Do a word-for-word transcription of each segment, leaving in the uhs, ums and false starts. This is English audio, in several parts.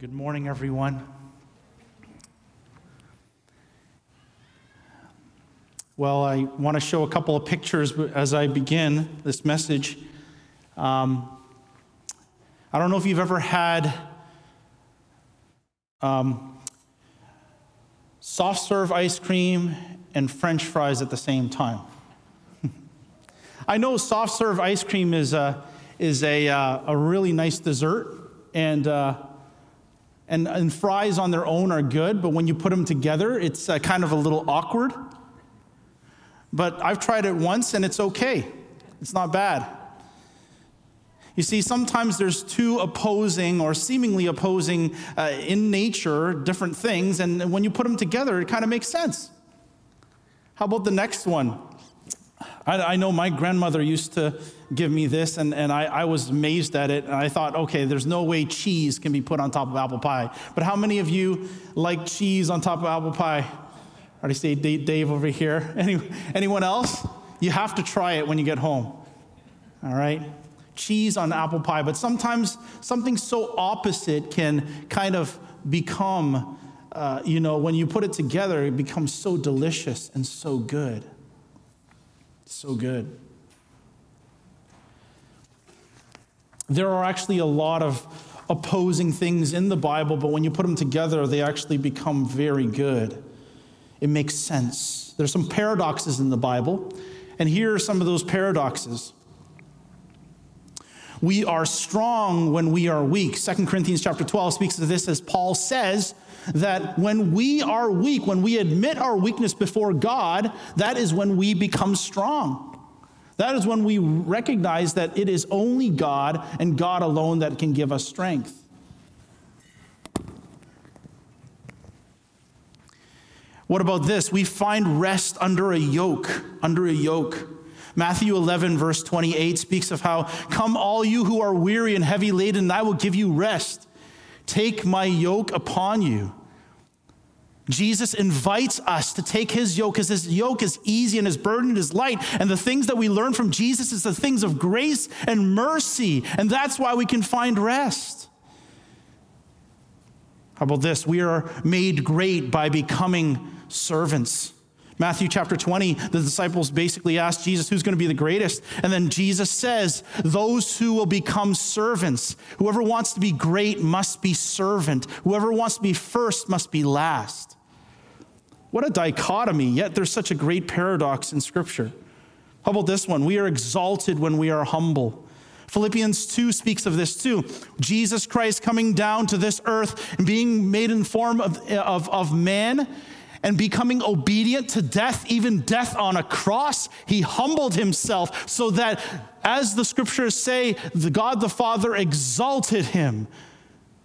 Good morning, everyone. Well, I want to show a couple of pictures as I begin this message. Um, I don't know if you've ever had um, soft serve ice cream and French fries at the same time. I know soft serve ice cream is a is a uh, a really nice dessert, and. Uh, And, and fries on their own are good, but when you put them together, it's uh, kind of a little awkward. But I've tried it once, and it's okay. It's not bad. You see, sometimes there's two opposing or seemingly opposing uh, in nature different things, and when you put them together, it kind of makes sense. How about the next one? I, I know my grandmother used to give me this, and, and I, I was amazed at it. And I thought, okay, there's no way cheese can be put on top of apple pie. But how many of you like cheese on top of apple pie? I already see Dave over here. Any, anyone else? You have to try it when you get home. All right? Cheese on apple pie. But sometimes something so opposite can kind of become, uh, you know, when you put it together, it becomes so delicious and so good. So good. There are actually a lot of opposing things in the Bible, but when you put them together, they actually become very good. It makes sense. There's some paradoxes in the Bible, and here are some of those paradoxes. We are strong when we are weak. Second Corinthians chapter twelve speaks to this, as Paul says that when we are weak, when we admit our weakness before God, that is when we become strong. That is when we recognize that it is only God and God alone that can give us strength. What about this? We find rest under a yoke, under a yoke. Matthew eleven, verse twenty-eight speaks of how, "Come all you who are weary and heavy laden, and I will give you rest. Take my yoke upon you." Jesus invites us to take his yoke, because his yoke is easy and his burden is light. And the things that we learn from Jesus is the things of grace and mercy. And that's why we can find rest. How about this? We are made great by becoming servants. Matthew chapter twenty, the disciples basically asked Jesus, who's going to be the greatest? And then Jesus says, those who will become servants. Whoever wants to be great must be servant. Whoever wants to be first must be last. What a dichotomy, yet there's such a great paradox in Scripture. How about this one? We are exalted when we are humble. Philippians two speaks of this too. Jesus Christ coming down to this earth and being made in form of, of, of man, and becoming obedient to death, even death on a cross, he humbled himself so that, as the scriptures say, the God the Father exalted him,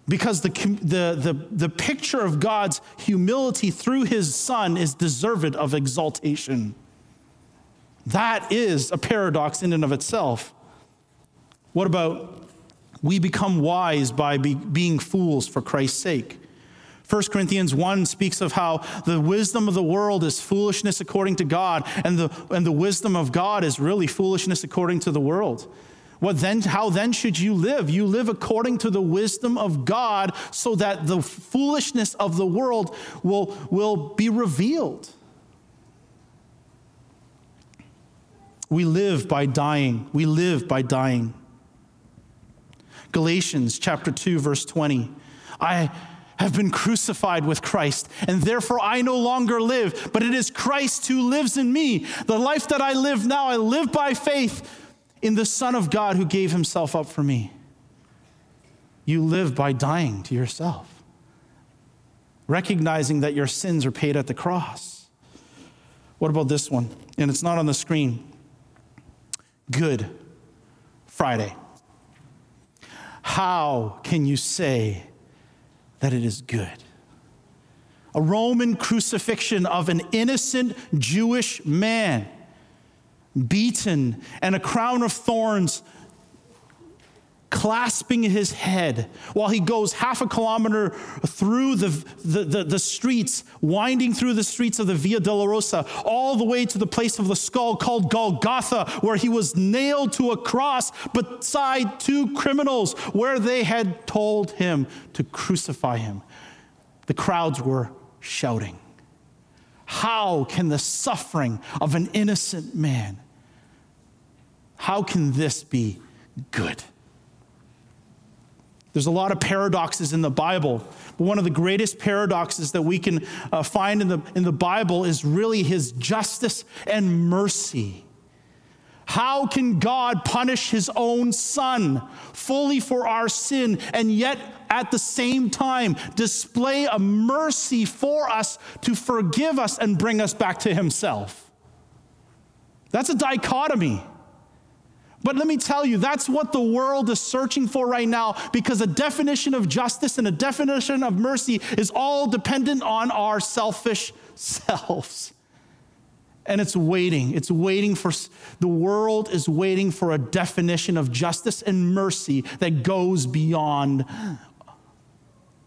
because the, the, the, the picture of God's humility through his son is deserved of exaltation. That is a paradox in and of itself. What about we become wise by be, being fools for Christ's sake? First Corinthians one speaks of how the wisdom of the world is foolishness according to God, and the and the wisdom of God is really foolishness according to the world. What then? How then should you live? You live according to the wisdom of God, so that the foolishness of the world will, will be revealed. We live by dying. We live by dying. Galatians chapter two, verse twenty. I... have been crucified with Christ, and therefore I no longer live, but it is Christ who lives in me. The life that I live now, I live by faith in the Son of God who gave himself up for me. You live by dying to yourself, recognizing that your sins are paid at the cross. What about this one? And it's not on the screen. Good Friday. How can you say that it is good? A Roman crucifixion of an innocent Jewish man, beaten, and a crown of thorns clasping his head while he goes half a kilometer through the, the, the, the streets, winding through the streets of the Via Dolorosa, all the way to the place of the skull called Golgotha, where he was nailed to a cross beside two criminals, where they had told him to crucify him. The crowds were shouting, "How can the suffering of an innocent man, how can this be good?" There's a lot of paradoxes in the Bible, but one of the greatest paradoxes that we can uh, find in the, in the Bible is really his justice and mercy. How can God punish his own son fully for our sin and yet at the same time display a mercy for us to forgive us and bring us back to himself? That's a dichotomy. But let me tell you, that's what the world is searching for right now, because a definition of justice and a definition of mercy is all dependent on our selfish selves. And it's waiting. It's waiting for, the world is waiting for a definition of justice and mercy that goes beyond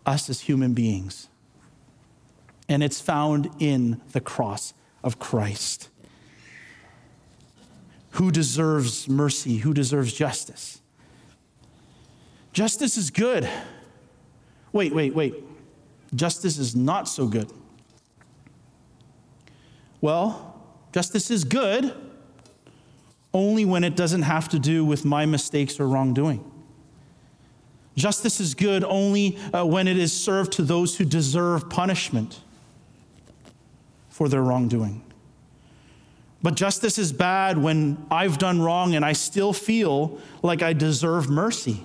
us as human beings. And it's found in the cross of Christ. Who deserves mercy? Who deserves justice? Justice is good. Wait, wait, wait. Justice is not so good. Well, justice is good only when it doesn't have to do with my mistakes or wrongdoing. Justice is good only uh, when it is served to those who deserve punishment for their wrongdoing. But justice is bad when I've done wrong and I still feel like I deserve mercy.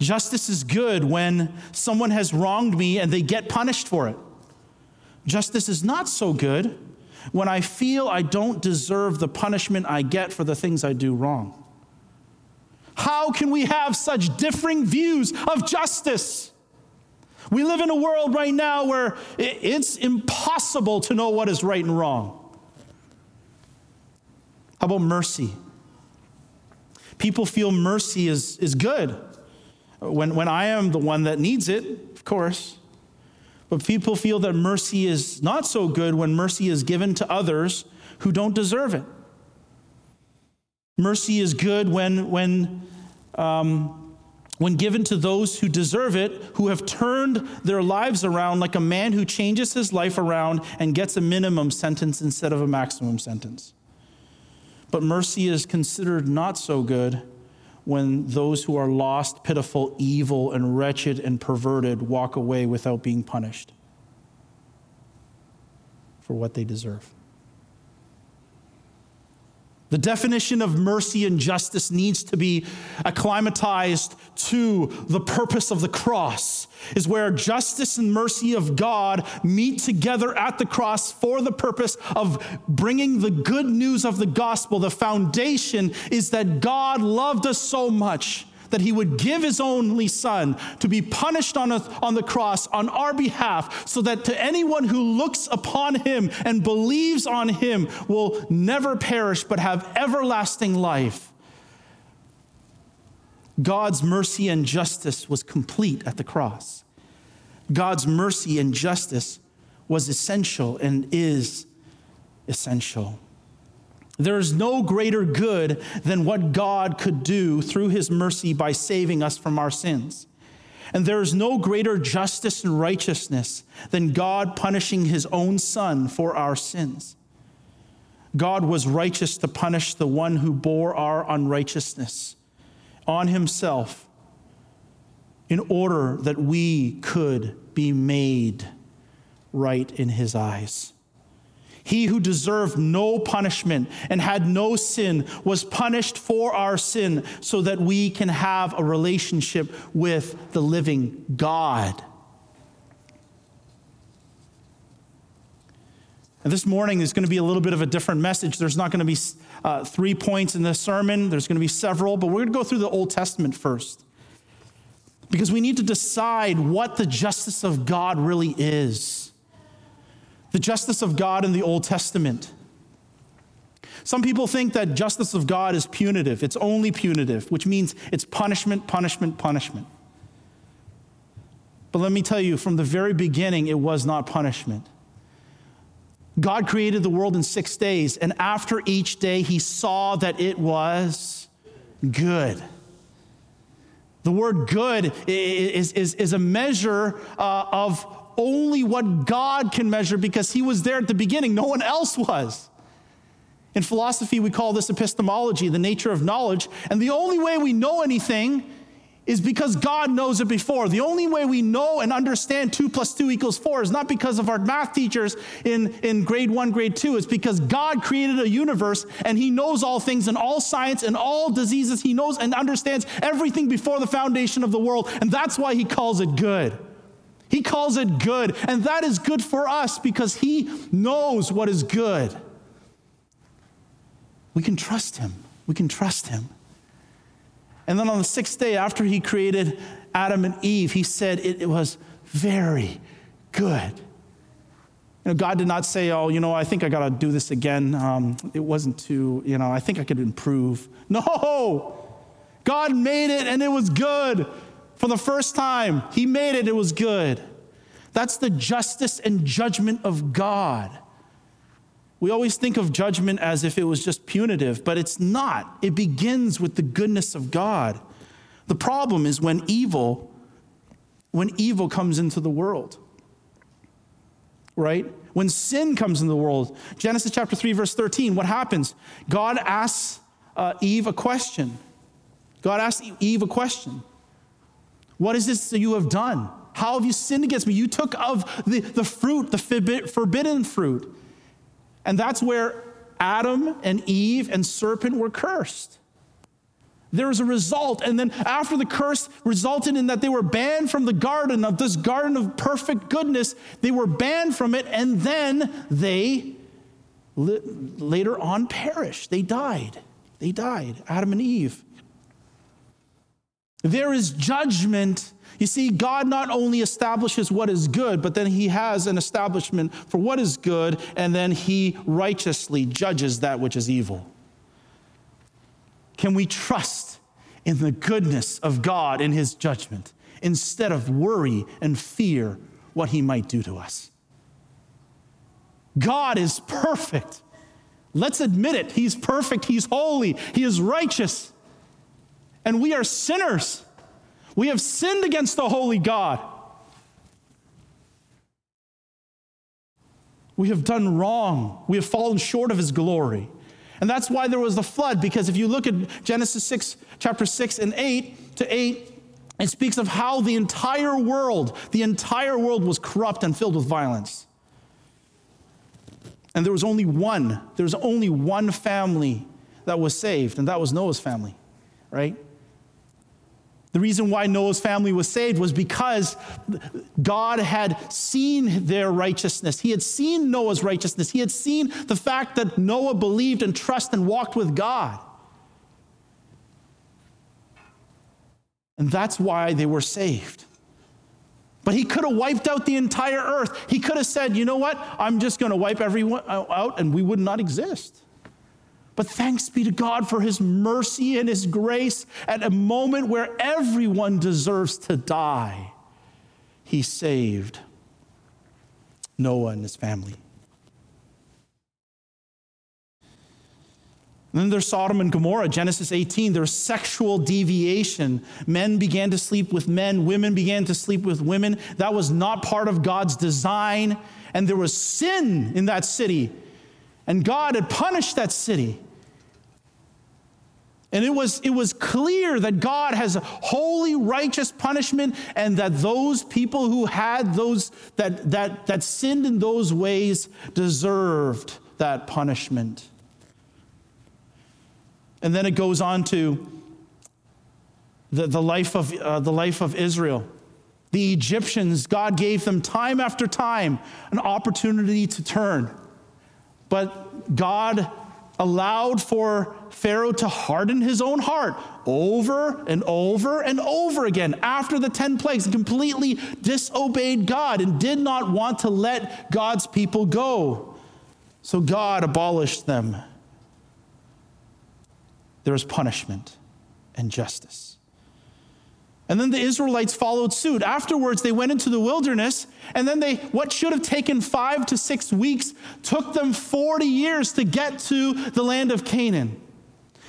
Justice is good when someone has wronged me and they get punished for it. Justice is not so good when I feel I don't deserve the punishment I get for the things I do wrong. How can we have such differing views of justice? We live in a world right now where it's impossible to know what is right and wrong. How about mercy? People feel mercy is, is good when, when I am the one that needs it, of course. But people feel that mercy is not so good when mercy is given to others who don't deserve it. Mercy is good when, when, um, when given to those who deserve it, who have turned their lives around, like a man who changes his life around and gets a minimum sentence instead of a maximum sentence. But mercy is considered not so good when those who are lost, pitiful, evil, and wretched and perverted walk away without being punished for what they deserve. The definition of mercy and justice needs to be acclimatized to the purpose of the cross, is where justice and mercy of God meet together at the cross for the purpose of bringing the good news of the gospel. The foundation is that God loved us so much that he would give his only son to be punished on, a, on the cross on our behalf, so that to anyone who looks upon him and believes on him will never perish but have everlasting life. God's mercy and justice was complete at the cross. God's mercy and justice was essential and is essential. There is no greater good than what God could do through his mercy by saving us from our sins. And there is no greater justice and righteousness than God punishing his own son for our sins. God was righteous to punish the one who bore our unrighteousness on himself in order that we could be made right in his eyes. He who deserved no punishment and had no sin was punished for our sin so that we can have a relationship with the living God. And this morning is going to be a little bit of a different message. There's not going to be uh, three points in the sermon. There's going to be several, but we're going to go through the Old Testament first, because we need to decide what the justice of God really is. The justice of God in the Old Testament. Some people think that justice of God is punitive. It's only punitive, which means it's punishment, punishment, punishment. But let me tell you, from the very beginning, it was not punishment. God created the world in six days, and after each day, he saw that it was good. The word good is, is, is a measure uh, of only what God can measure because he was there at the beginning. No one else was. In philosophy, we call this epistemology, the nature of knowledge. And the only way we know anything is because God knows it before. The only way we know and understand two plus two equals four is not because of our math teachers in, in grade one, grade two. It's because God created a universe and he knows all things and all science and all diseases. He knows and understands everything before the foundation of the world. And that's why he calls it good. He calls it good. And that is good for us because he knows what is good. We can trust him. We can trust him. And then on the sixth day, after he created Adam and Eve, he said it, it was very good. You know, God did not say, oh, you know, I think I got to do this again. Um, it wasn't too, you know, I think I could improve. No, God made it and it was good. For the first time, he made it, it was good. That's the justice and judgment of God. We always think of judgment as if it was just punitive, but it's not. It begins with the goodness of God. The problem is when evil, when evil comes into the world, right? When sin comes into the world. Genesis chapter three, verse thirteen, what happens? God asks uh, Eve a question. God asks Eve a question. What is this that you have done? How have you sinned against me? You took of the, the fruit, the forbidden fruit. And that's where Adam and Eve and serpent were cursed. There is a result. And then after the curse resulted in that they were banned from the garden of this garden of perfect goodness, they were banned from it. And then they later on perished. They died. They died, Adam and Eve. There is judgment. You see, God not only establishes what is good, but then he has an establishment for what is good, and then he righteously judges that which is evil. Can we trust in the goodness of God in his judgment instead of worry and fear what he might do to us? God is perfect. Let's admit it. He's perfect. He's holy. He is righteous. And we are sinners. We have sinned against the holy God. We have done wrong. We have fallen short of his glory. And that's why there was the flood, because if you look at Genesis six, chapter six and eight to eight, it speaks of how the entire world, the entire world was corrupt and filled with violence. And there was only one, there was only one family that was saved, and that was Noah's family, right? The reason why Noah's family was saved was because God had seen their righteousness. He had seen Noah's righteousness. He had seen the fact that Noah believed and trusted and walked with God. And that's why they were saved. But he could have wiped out the entire earth. He could have said, you know what? I'm just going to wipe everyone out and we would not exist. But thanks be to God for his mercy and his grace. At a moment where everyone deserves to die, he saved Noah and his family. And then there's Sodom and Gomorrah, Genesis eighteen. There's sexual deviation. Men began to sleep with men. Women began to sleep with women. That was not part of God's design. And there was sin in that city. And God had punished that city. And it was, it was clear that God has a holy, righteous punishment, and that those people who had those, that, that, that sinned in those ways deserved that punishment. And then it goes on to the, the life of, uh, the life of Israel. The Egyptians, God gave them time after time an opportunity to turn. But God allowed for Pharaoh to harden his own heart over and over and over again after the ten plagues, and completely disobeyed God and did not want to let God's people go. So God abolished them. there is punishment and justice. And then the Israelites followed suit. Afterwards, they went into the wilderness, and then they, what should have taken five to six weeks, took them forty years to get to the land of Canaan.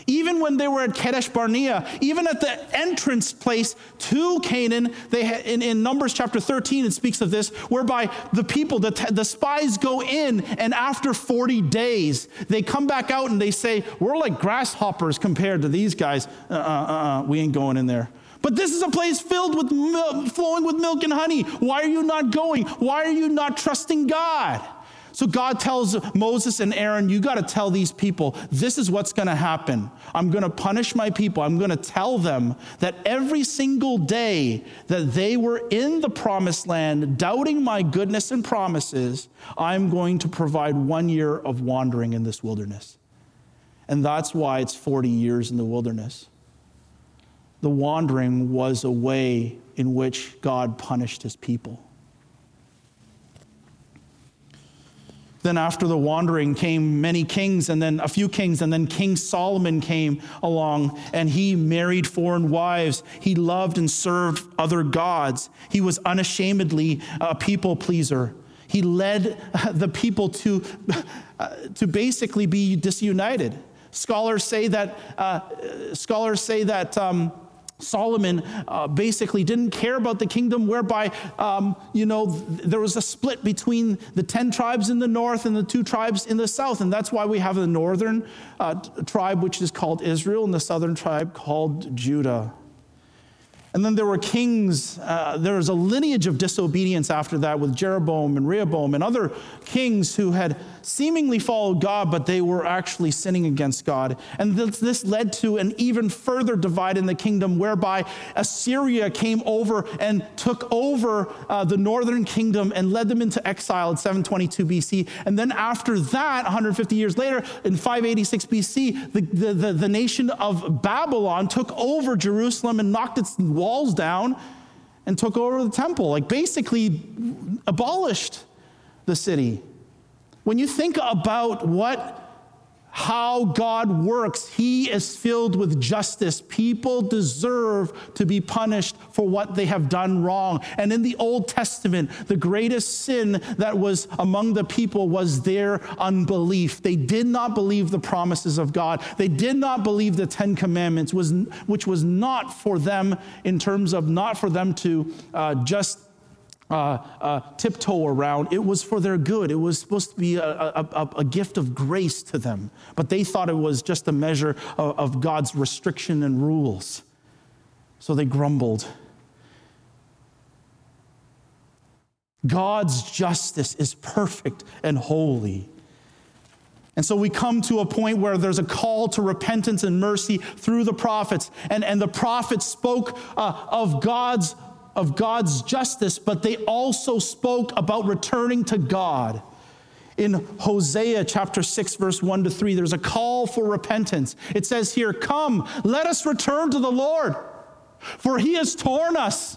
Even when they were at Kadesh Barnea, even at the entrance place to Canaan, they had, in, in Numbers chapter thirteen, it speaks of this, whereby the people, the, the spies go in, and after forty days, they come back out and they say, we're like grasshoppers compared to these guys. Uh-uh, uh-uh, we ain't going in there. But this is a place filled with milk, flowing with milk and honey. Why are you not going? Why are you not trusting God? So God tells Moses and Aaron, you got to tell these people, this is what's going to happen. I'm going to punish my people. I'm going to tell them that every single day that they were in the promised land, doubting my goodness and promises, I'm going to provide one year of wandering in this wilderness. And that's why it's forty years in the wilderness. The wandering was a way in which God punished his people. Then after the wandering came many kings, and then a few kings, and then King Solomon came along, and he married foreign wives. He loved and served other gods. He was unashamedly a people pleaser. He led the people to, to basically be disunited. Scholars say that, uh, scholars say that, um, Solomon uh, basically didn't care about the kingdom, whereby, um, you know, th- there was a split between the ten tribes in the north and the two tribes in the south. And that's why we have the northern uh, tribe, which is called Israel, and the southern tribe called Judah. And then there were kings. Uh, there was a lineage of disobedience after that with Jeroboam and Rehoboam and other kings who had seemingly followed God, but they were actually sinning against God. And this, this led to an even further divide in the kingdom, whereby Assyria came over and took over uh, the northern kingdom and led them into exile in seven twenty-two B C. And then after that, one hundred fifty years later, in five eighty-six B C, the, the, the, the nation of Babylon took over Jerusalem and knocked its walls down and took over the temple, like basically abolished the city. When you think about what, how God works, he is filled with justice. People deserve to be punished for what they have done wrong. And in the Old Testament, the greatest sin that was among the people was their unbelief. They did not believe the promises of God. They did not believe the Ten Commandments, which was not for them in terms of not for them to uh, just Uh, uh, tiptoe around. It was for their good. It was supposed to be a, a, a gift of grace to them. But they thought it was just a measure of, of God's restriction and rules. So they grumbled. God's justice is perfect and holy. And so we come to a point where there's a call to repentance and mercy through the prophets. And, and the prophets spoke uh, of God's of God's justice, but they also spoke about returning to God. In Hosea chapter six, verse one to three, there's a call for repentance. It says here, come, let us return to the Lord, for he has torn us,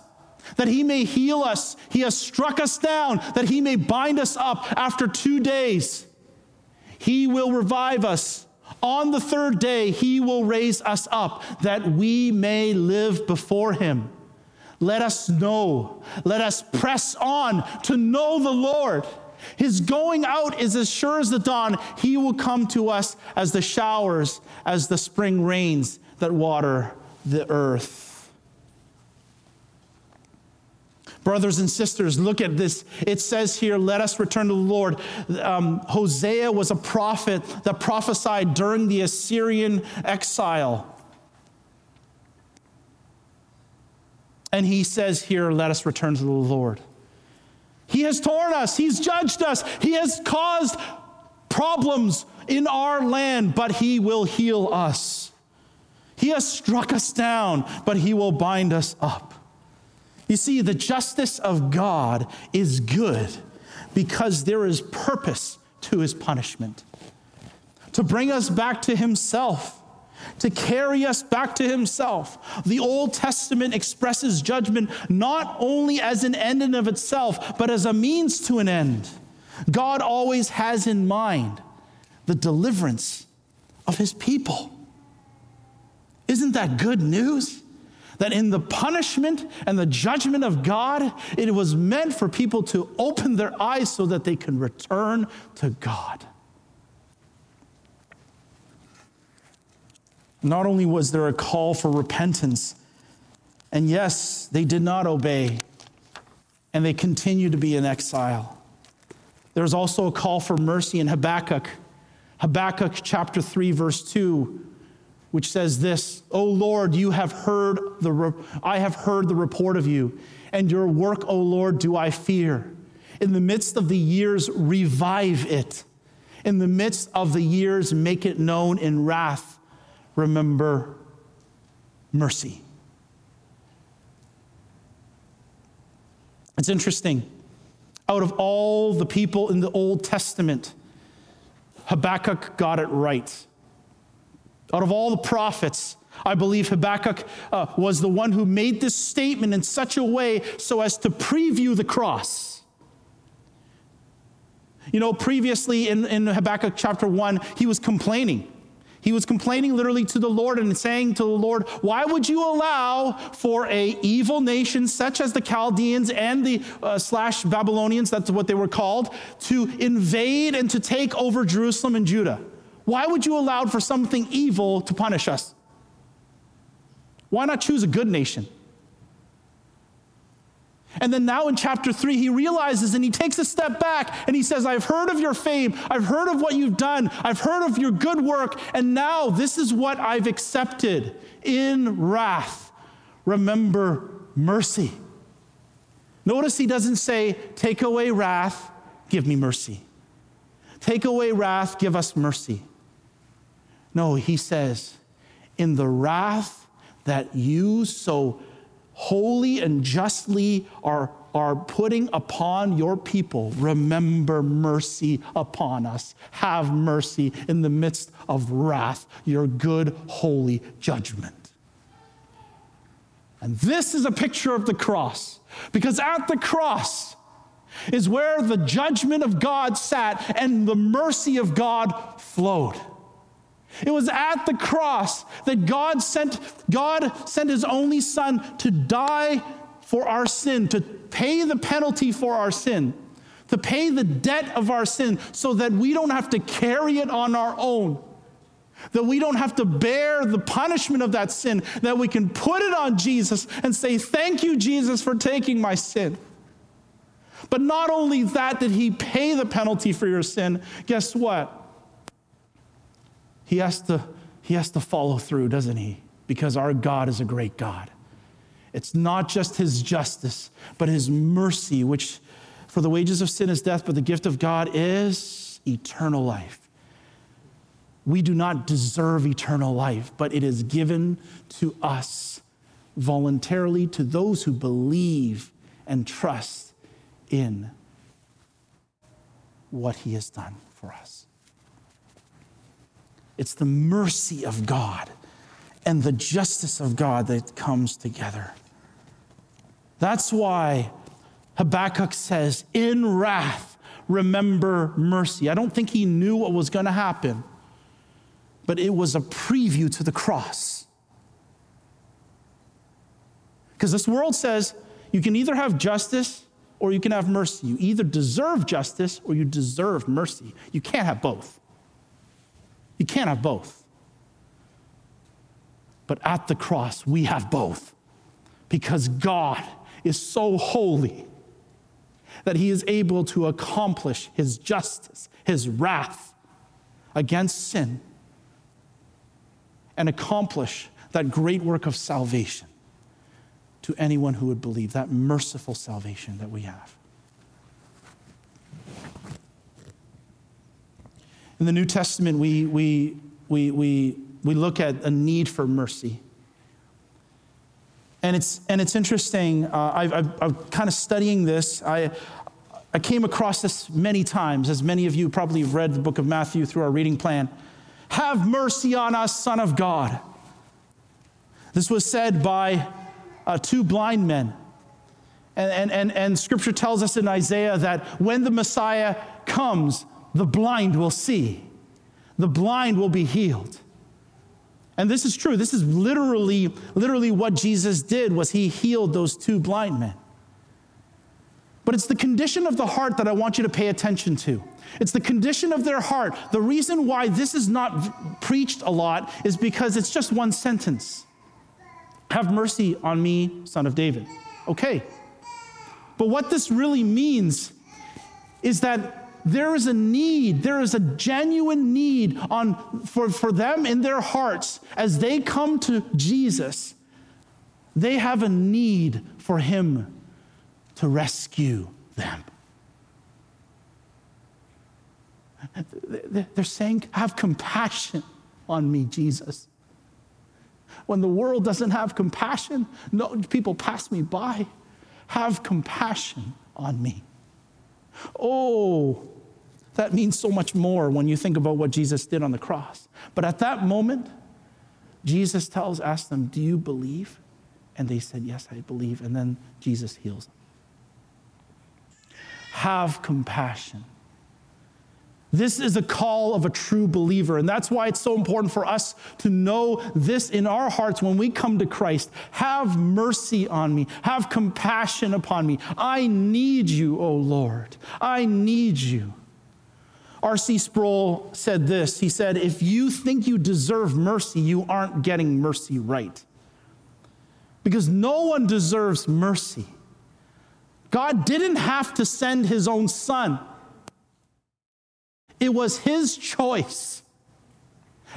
that he may heal us. He has struck us down, that he may bind us up after two days. He will revive us. On the third day, he will raise us up, that we may live before him. Let us know, let us press on to know the Lord. His going out is as sure as the dawn. He will come to us as the showers, as the spring rains that water the earth. Brothers and sisters, look at this. It says here, let us return to the Lord. Um, Hosea was a prophet that prophesied during the Assyrian exile. And he says here, let us return to the Lord. He has torn us. He's judged us. He has caused problems in our land, but he will heal us. He has struck us down, but he will bind us up. You see, the justice of God is good because there is purpose to his punishment. To bring us back to himself. To carry us back to himself. The Old Testament expresses judgment not only as an end in of itself, but as a means to an end. God always has in mind the deliverance of his people. Isn't that good news? That in the punishment and the judgment of God, it was meant for people to open their eyes so that they can return to God. Not only was there a call for repentance, and yes, they did not obey, and they continue to be in exile. There's also a call for mercy in Habakkuk. Habakkuk chapter three, verse two, which says this, O Lord, you have heard the re- I have heard the report of you, and your work, O Lord, do I fear. In the midst of the years, revive it. In the midst of the years, make it known in wrath. Remember mercy. It's interesting. Out of all the people in the Old Testament, Habakkuk got it right. Out of all the prophets, I believe Habakkuk uh, was the one who made this statement in such a way so as to preview the cross. You know, previously in, in Habakkuk chapter one, he was complaining. He was complaining literally to the Lord and saying to the Lord, why would you allow for a evil nation such as the Chaldeans and the uh, slash Babylonians, that's what they were called, to invade and to take over Jerusalem and Judah? Why would you allow for something evil to punish us? Why not choose a good nation? And then now in chapter three, he realizes and he takes a step back and he says, I've heard of your fame. I've heard of what you've done. I've heard of your good work. And now this is what I've accepted. In wrath, remember mercy. Notice he doesn't say, take away wrath, give me mercy. Take away wrath, give us mercy. No, he says, in the wrath that you so holy and justly are, are putting upon your people, remember mercy upon us. Have mercy in the midst of wrath, your good, holy judgment. And this is a picture of the cross, because at the cross is where the judgment of God sat and the mercy of God flowed. It was at the cross that God sent, God sent his only son to die for our sin, to pay the penalty for our sin, to pay the debt of our sin so that we don't have to carry it on our own, that we don't have to bear the punishment of that sin, that we can put it on Jesus and say, thank you, Jesus, for taking my sin. But not only that, did he pay the penalty for your sin, guess what? He has to, he has to follow through, doesn't he? Because our God is a great God. It's not just his justice, but his mercy, which for the wages of sin is death, but the gift of God is eternal life. We do not deserve eternal life, but it is given to us voluntarily to those who believe and trust in what he has done for us. It's the mercy of God and the justice of God that comes together. That's why Habakkuk says, in wrath, remember mercy. I don't think he knew what was going to happen, but it was a preview to the cross. Because this world says you can either have justice or you can have mercy. You either deserve justice or you deserve mercy. You can't have both. You can't have both. But at the cross, we have both, because God is so holy that he is able to accomplish his justice, his wrath against sin, and accomplish that great work of salvation to anyone who would believe, that merciful salvation that we have. In the New Testament, we we we we we look at a need for mercy, and it's and it's interesting. Uh, I've, I've I'm kind of studying this. I I came across this many times, as many of you probably have read the book of Matthew through our reading plan. Have mercy on us, Son of God. This was said by uh, two blind men, and and and and Scripture tells us in Isaiah that when the Messiah comes, the blind will see. The blind will be healed. And this is true. This is literally, literally what Jesus did, was he healed those two blind men. But it's the condition of the heart that I want you to pay attention to. It's the condition of their heart. The reason why this is not preached a lot is because it's just one sentence. Have mercy on me, son of David. Okay. But what this really means is that there is a need, there is a genuine need on for, for them in their hearts. As they come to Jesus, they have a need for him to rescue them. They're saying, have compassion on me, Jesus. When the world doesn't have compassion, no, people pass me by. Have compassion on me. Oh, that means so much more when you think about what Jesus did on the cross. But at that moment, Jesus tells, asks them, do you believe? And they said, yes, I believe. And then Jesus heals them. Have compassion. This is a call of a true believer. And that's why it's so important for us to know this in our hearts when we come to Christ. Have mercy on me. Have compassion upon me. I need you, O Lord. I need you. R C Sproul said this. He said, if you think you deserve mercy, you aren't getting mercy right. Because no one deserves mercy. God didn't have to send his own son. It was his choice.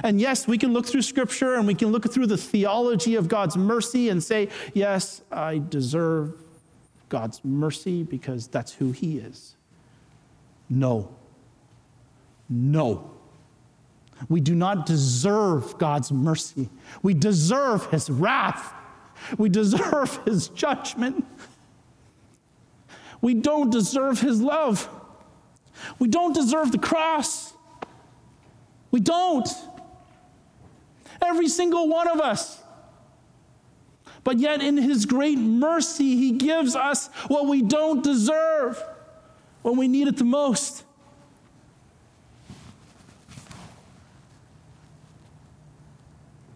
And yes, we can look through scripture and we can look through the theology of God's mercy and say, yes, I deserve God's mercy because that's who he is. No. No. We do not deserve God's mercy. We deserve his wrath. We deserve his judgment. We don't deserve his love. We don't deserve the cross. We don't. Every single one of us. But yet in his great mercy, he gives us what we don't deserve when we need it the most.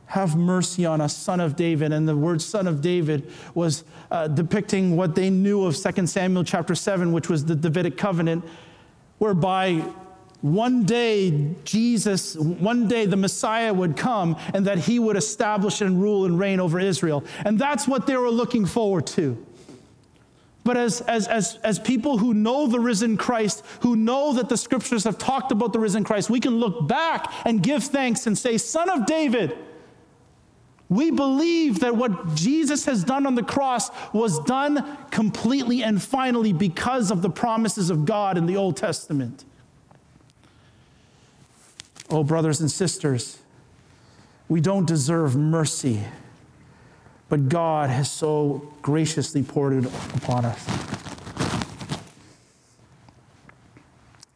Have mercy on us, son of David. And the word son of David was uh, depicting what they knew of Second Samuel chapter seven, which was the Davidic covenant, whereby one day Jesus, one day the Messiah would come and that he would establish and rule and reign over Israel. And that's what they were looking forward to. But as, as, as, as people who know the risen Christ, who know that the scriptures have talked about the risen Christ, we can look back and give thanks and say, Son of David, we believe that what Jesus has done on the cross was done completely and finally because of the promises of God in the Old Testament. Oh, brothers and sisters, we don't deserve mercy, but God has so graciously poured it upon us.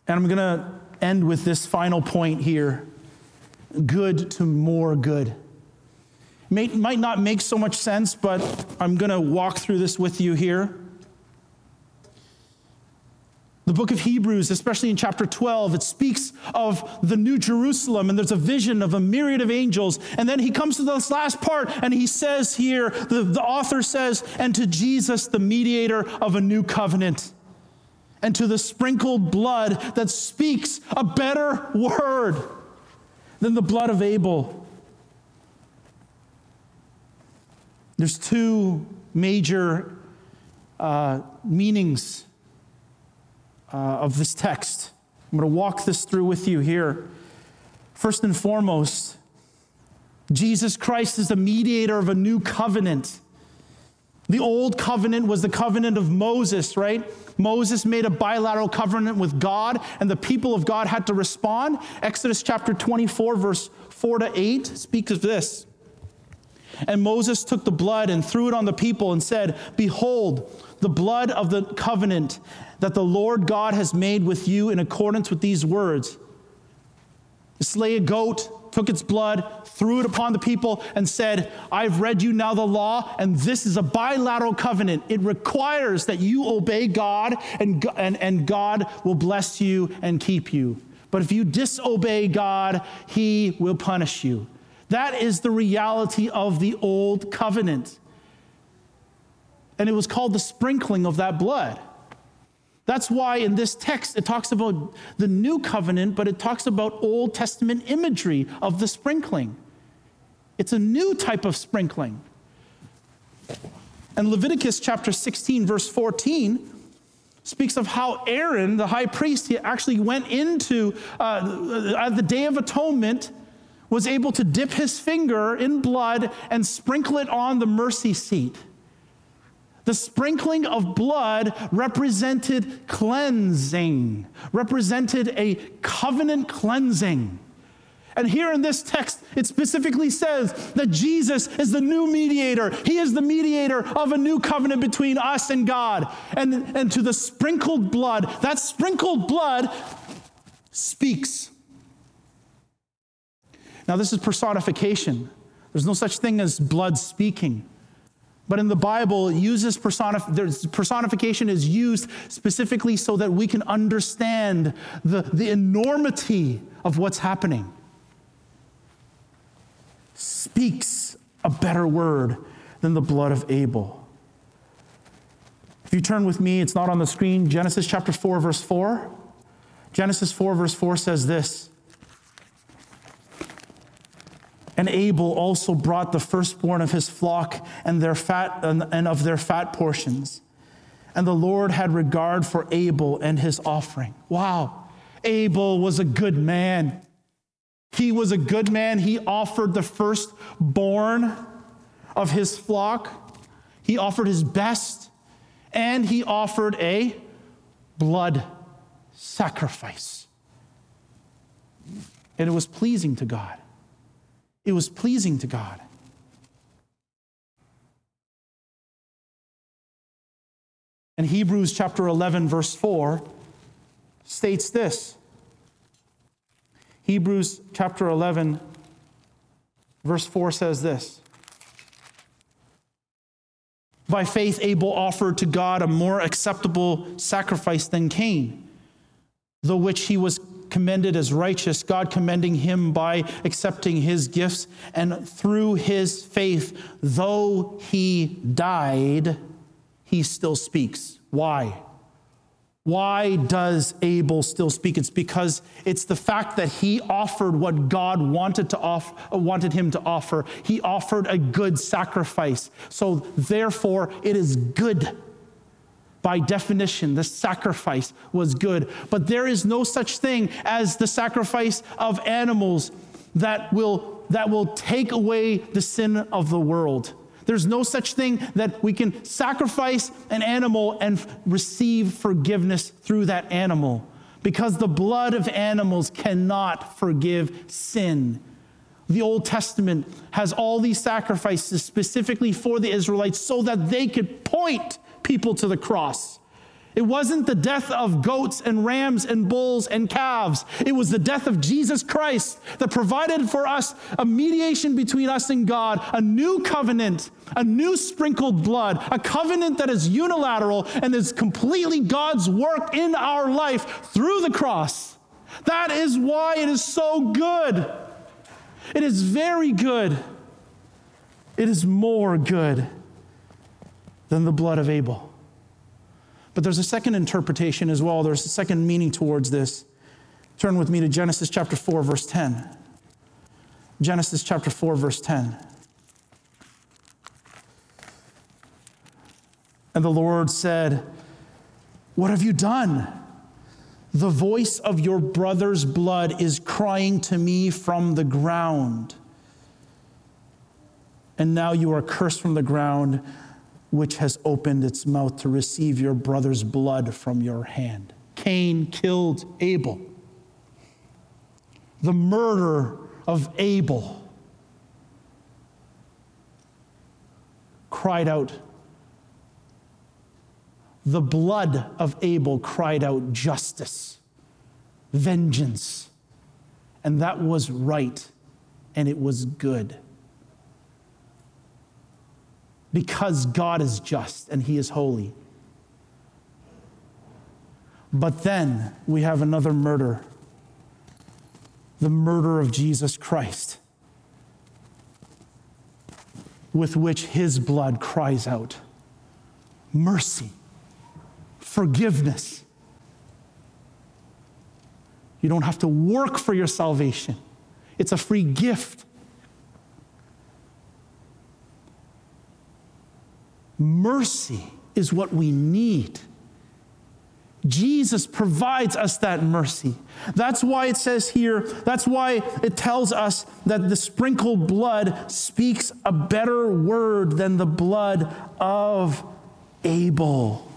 And I'm going to end with this final point here. Good to more good. May, might not make so much sense, but I'm going to walk through this with you here. The book of Hebrews, especially in chapter twelve, it speaks of the New Jerusalem, and there's a vision of a myriad of angels. And then he comes to this last part, and he says here, the, the author says, and to Jesus, the mediator of a new covenant, and to the sprinkled blood that speaks a better word than the blood of Abel. There's two major uh, meanings uh, of this text. I'm going to walk this through with you here. First and foremost, Jesus Christ is the mediator of a new covenant. The old covenant was the covenant of Moses, right? Moses made a bilateral covenant with God, and the people of God had to respond. Exodus chapter twenty-four, verse four to eight, speaks of this. And Moses took the blood and threw it on the people and said, behold, the blood of the covenant that the Lord God has made with you in accordance with these words. Slay a goat, took its blood, threw it upon the people and said, I've read you now the law, and this is a bilateral covenant. It requires that you obey God, and, and, and God will bless you and keep you. But if you disobey God, he will punish you. That is the reality of the old covenant. And it was called the sprinkling of that blood. That's why in this text, it talks about the new covenant, but it talks about Old Testament imagery of the sprinkling. It's a new type of sprinkling. And Leviticus chapter sixteen, verse fourteen, speaks of how Aaron, the high priest, he actually went into uh, at the Day of Atonement, was able to dip his finger in blood and sprinkle it on the mercy seat. The sprinkling of blood represented cleansing, represented a covenant cleansing. And here in this text, it specifically says that Jesus is the new mediator. He is the mediator of a new covenant between us and God. And, and to the sprinkled blood, that sprinkled blood speaks. Now, this is personification. There's no such thing as blood speaking. But in the Bible, it uses personif- personification is used specifically so that we can understand the, the enormity of what's happening. Speaks a better word than the blood of Abel. If you turn with me, it's not on the screen, Genesis chapter four, verse four. Genesis four, verse four says this. And Abel also brought the firstborn of his flock and their fat and of their fat portions. And the Lord had regard for Abel and his offering. Wow, Abel was a good man. He was a good man. He offered the firstborn of his flock. He offered his best. And he offered a blood sacrifice. And it was pleasing to God. It was pleasing to God. And Hebrews chapter eleven, verse four states this. Hebrews chapter eleven, verse four says this. By faith, Abel offered to God a more acceptable sacrifice than Cain, the which he was commended as righteous, God commending him by accepting his gifts, and through his faith, though he died, he still speaks. Why? Why does Abel still speak? It's because it's the fact that he offered what God wanted to off, wanted him to offer. He offered a good sacrifice. So therefore, it is good. By definition, the sacrifice was good. But there is no such thing as the sacrifice of animals that will, that will take away the sin of the world. There's no such thing that we can sacrifice an animal and f- receive forgiveness through that animal, because the blood of animals cannot forgive sin. The Old Testament has all these sacrifices specifically for the Israelites so that they could point people to the cross. It wasn't the death of goats and rams and bulls and calves. It was the death of Jesus Christ that provided for us a mediation between us and God, a new covenant, a new sprinkled blood, a covenant that is unilateral and is completely God's work in our life through the cross. That is why it is so good. It is very good. It is more good than the blood of Abel. But there's a second interpretation as well. There's a second meaning towards this. Turn with me to Genesis chapter four, verse ten. Genesis chapter four, verse ten. And the Lord said, "What have you done? The voice of your brother's blood is crying to me from the ground. And now you are cursed from the ground, which has opened its mouth to receive your brother's blood from your hand." Cain killed Abel. The murder of Abel cried out. The blood of Abel cried out justice, vengeance, and that was right, and it was good. Because God is just and he is holy. But then we have another murder. The murder of Jesus Christ. with which his blood cries out. Mercy, forgiveness. You don't have to work for your salvation. It's a free gift. Mercy is what we need. Jesus provides us that mercy. That's why it says here, that's why it tells us that the sprinkled blood speaks a better word than the blood of Abel.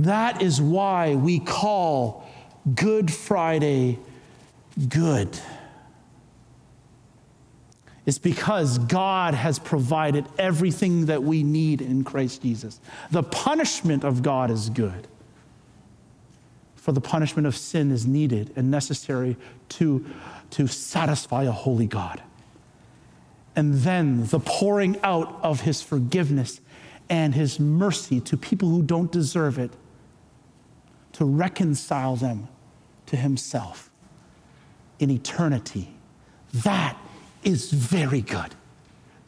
That is why we call Good Friday good. It's because God has provided everything that we need in Christ Jesus. The punishment of God is good, for the punishment of sin is needed and necessary to, to satisfy a holy God. And then the pouring out of his forgiveness and his mercy to people who don't deserve it, to reconcile them to himself in eternity. That is very good.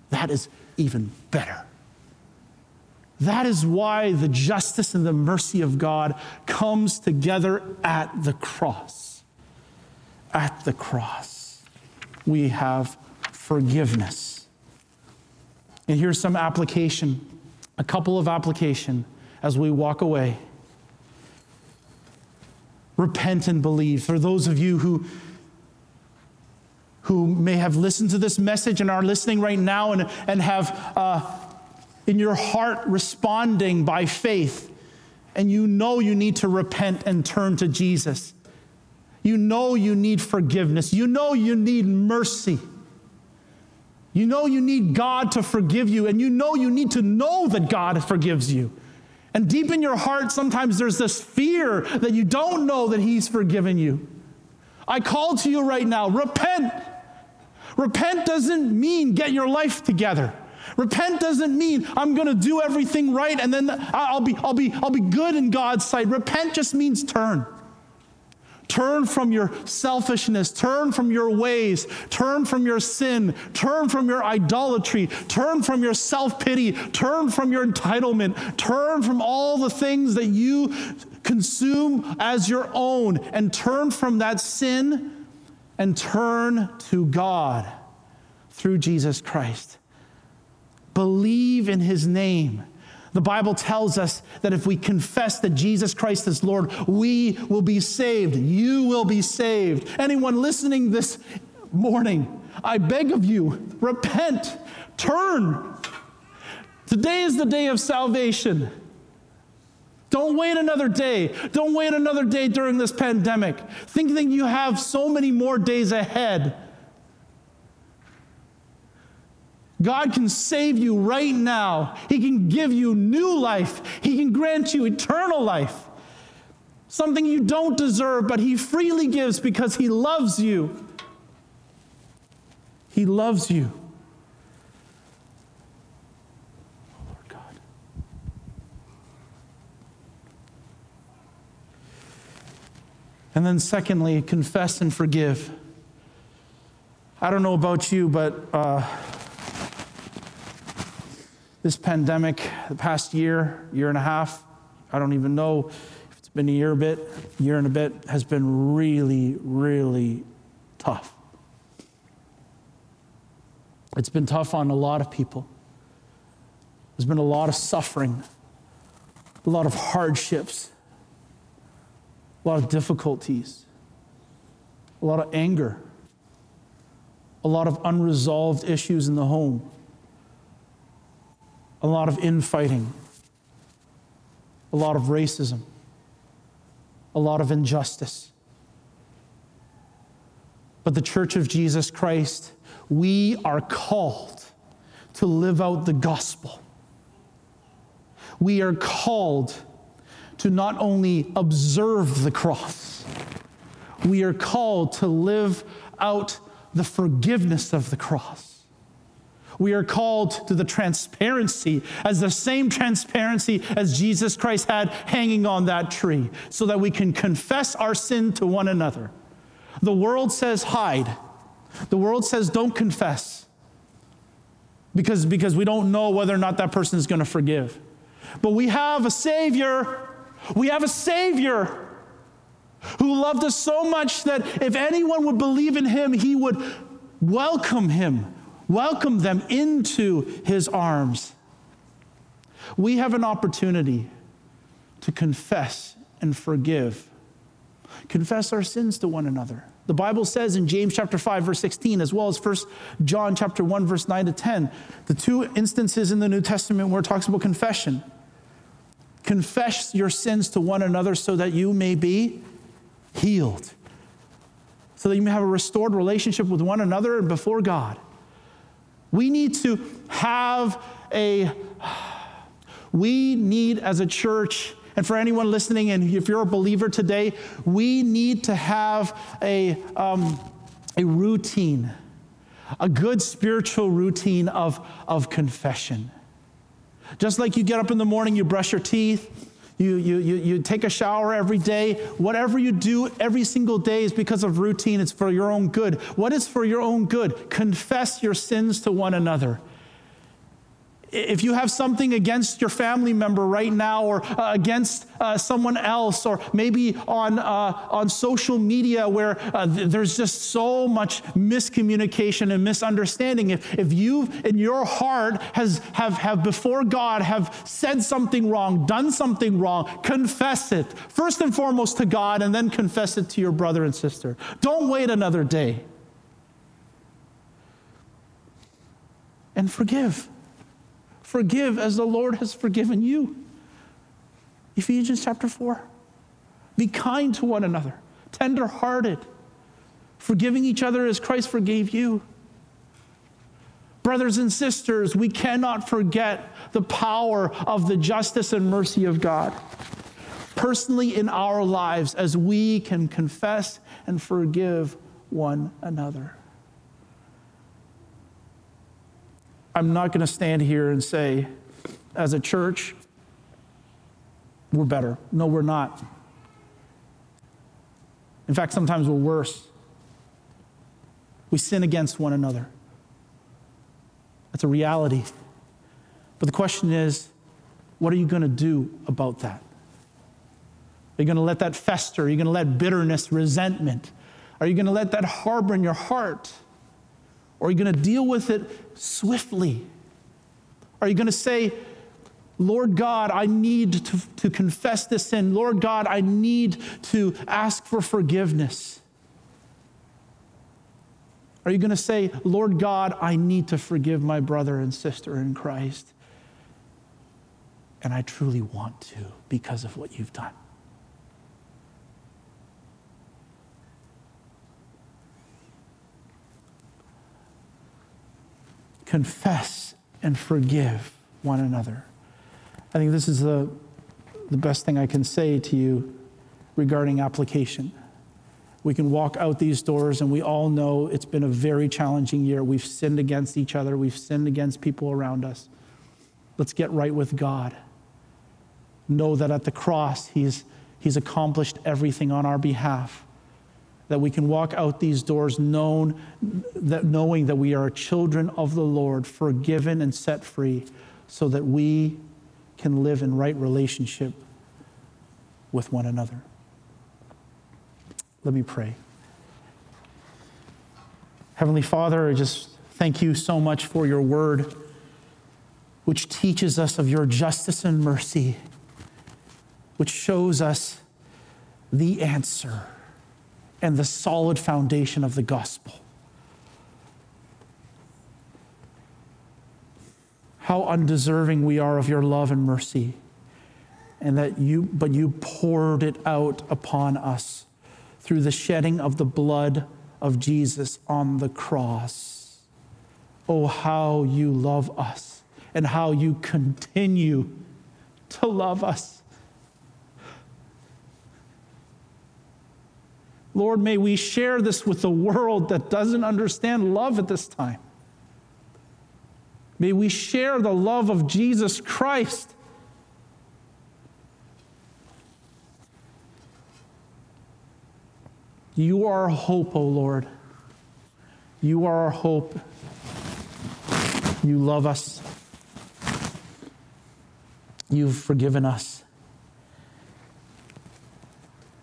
That is even better. That is why the justice and the mercy of God comes together at the cross. At the cross, we have forgiveness. And here's some application, a couple of application as we walk away. Repent and believe. For those of you who who may have listened to this message and are listening right now and, and have uh, in your heart responding by faith, and you know you need to repent and turn to Jesus. You know you need forgiveness. You know you need mercy. You know you need God to forgive you, and you know you need to know that God forgives you. And deep in your heart, sometimes there's this fear that you don't know that he's forgiven you. I call to you right now, repent. Repent doesn't mean get your life together. Repent doesn't mean I'm going to do everything right and then I'll be I'll be I'll be good in God's sight. Repent just means turn. Turn from your selfishness, turn from your ways, turn from your sin, turn from your idolatry, turn from your self-pity, turn from your entitlement, turn from all the things that you consume as your own, and turn from that sin and turn to God through Jesus Christ. Believe in his name. The Bible tells us that if we confess that Jesus Christ is Lord, we will be saved. You will be saved. Anyone listening this morning, I beg of you, repent, turn. Today is the day of salvation. Don't wait another day. Don't wait another day during this pandemic, thinking you have so many more days ahead. God can save you right now. He can give you new life. He can grant you eternal life. Something you don't deserve, but he freely gives because he loves you. He loves you. Oh, Lord God. And then secondly, confess and forgive. I don't know about you, but... Uh, This pandemic, the past year, year and a half, I don't even know if it's been a year a bit, year and a bit, has been really, really tough. It's been tough on a lot of people. There's been a lot of suffering, a lot of hardships, a lot of difficulties, a lot of anger, a lot of unresolved issues in the home. A lot of infighting, a lot of racism, a lot of injustice. But the Church of Jesus Christ, we are called to live out the gospel. We are called to not only observe the cross, we are called to live out the forgiveness of the cross. We are called to the transparency, as the same transparency as Jesus Christ had hanging on that tree, so that we can confess our sin to one another. The world says hide. The world says don't confess because, because we don't know whether or not that person is going to forgive. But we have a Savior. We have a Savior who loved us so much that if anyone would believe in him, he would welcome him, welcome them into his arms. We have an opportunity to confess and forgive. Confess our sins to one another. The Bible says in James chapter five, verse sixteen, as well as First John chapter one, verse nine to ten, the two instances in the New Testament where it talks about confession. Confess your sins to one another so that you may be healed. So that you may have a restored relationship with one another and before God. We need to have a, we need as a church, and for anyone listening, and if you're a believer today, we need to have a, um, a routine, a good spiritual routine of, of confession. Just like you get up in the morning, you brush your teeth, You, you, you, you take a shower every day. Whatever you do every single day is because of routine. It's for your own good. What is for your own good? Confess your sins to one another. If you have something against your family member right now or uh, against uh, someone else, or maybe on uh, on social media where uh, th- there's just so much miscommunication and misunderstanding, if, if you in your heart has have, have before God have said something wrong, done something wrong, confess it. First and foremost to God, and then confess it to your brother and sister. Don't wait another day. And forgive. Forgive as the Lord has forgiven you. Ephesians chapter four. Be kind to one another, tender-hearted, forgiving each other as Christ forgave you. Brothers and sisters, we cannot forget the power of the justice and mercy of God. Personally in our lives, as we can confess and forgive one another. I'm not going to stand here and say, as a church, we're better. No, we're not. In fact, sometimes we're worse. We sin against one another. That's a reality. But the question is, what are you going to do about that? Are you going to let that fester? Are you going to let bitterness, resentment? Are you going to let that harbor in your heart? Or are you going to deal with it swiftly? Are you going to say, Lord God, I need to, to confess this sin. Lord God, I need to ask for forgiveness. Are you going to say, Lord God, I need to forgive my brother and sister in Christ. And I truly want to because of what you've done. Confess and forgive one another. I think this is the, the best thing I can say to you regarding application. We can walk out these doors, and we all know it's been a very challenging year. We've sinned against each other. We've sinned against people around us. Let's get right with God. Know that at the cross, he's, he's accomplished everything on our behalf. That we can walk out these doors known, that knowing that we are children of the Lord, forgiven and set free, so that we can live in right relationship with one another. Let me pray. Heavenly Father, I just thank you so much for your word, which teaches us of your justice and mercy, which shows us the answer and the solid foundation of the gospel. How undeserving we are of your love and mercy, and that you, but you poured it out upon us through the shedding of the blood of Jesus on the cross. Oh, how you love us, and how you continue to love us. Lord, may we share this with the world that doesn't understand love at this time. May we share the love of Jesus Christ. You are our hope, O Lord. You are our hope. You love us. You've forgiven us.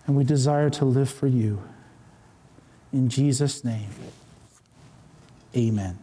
And we desire to live for you. In Jesus' name, amen.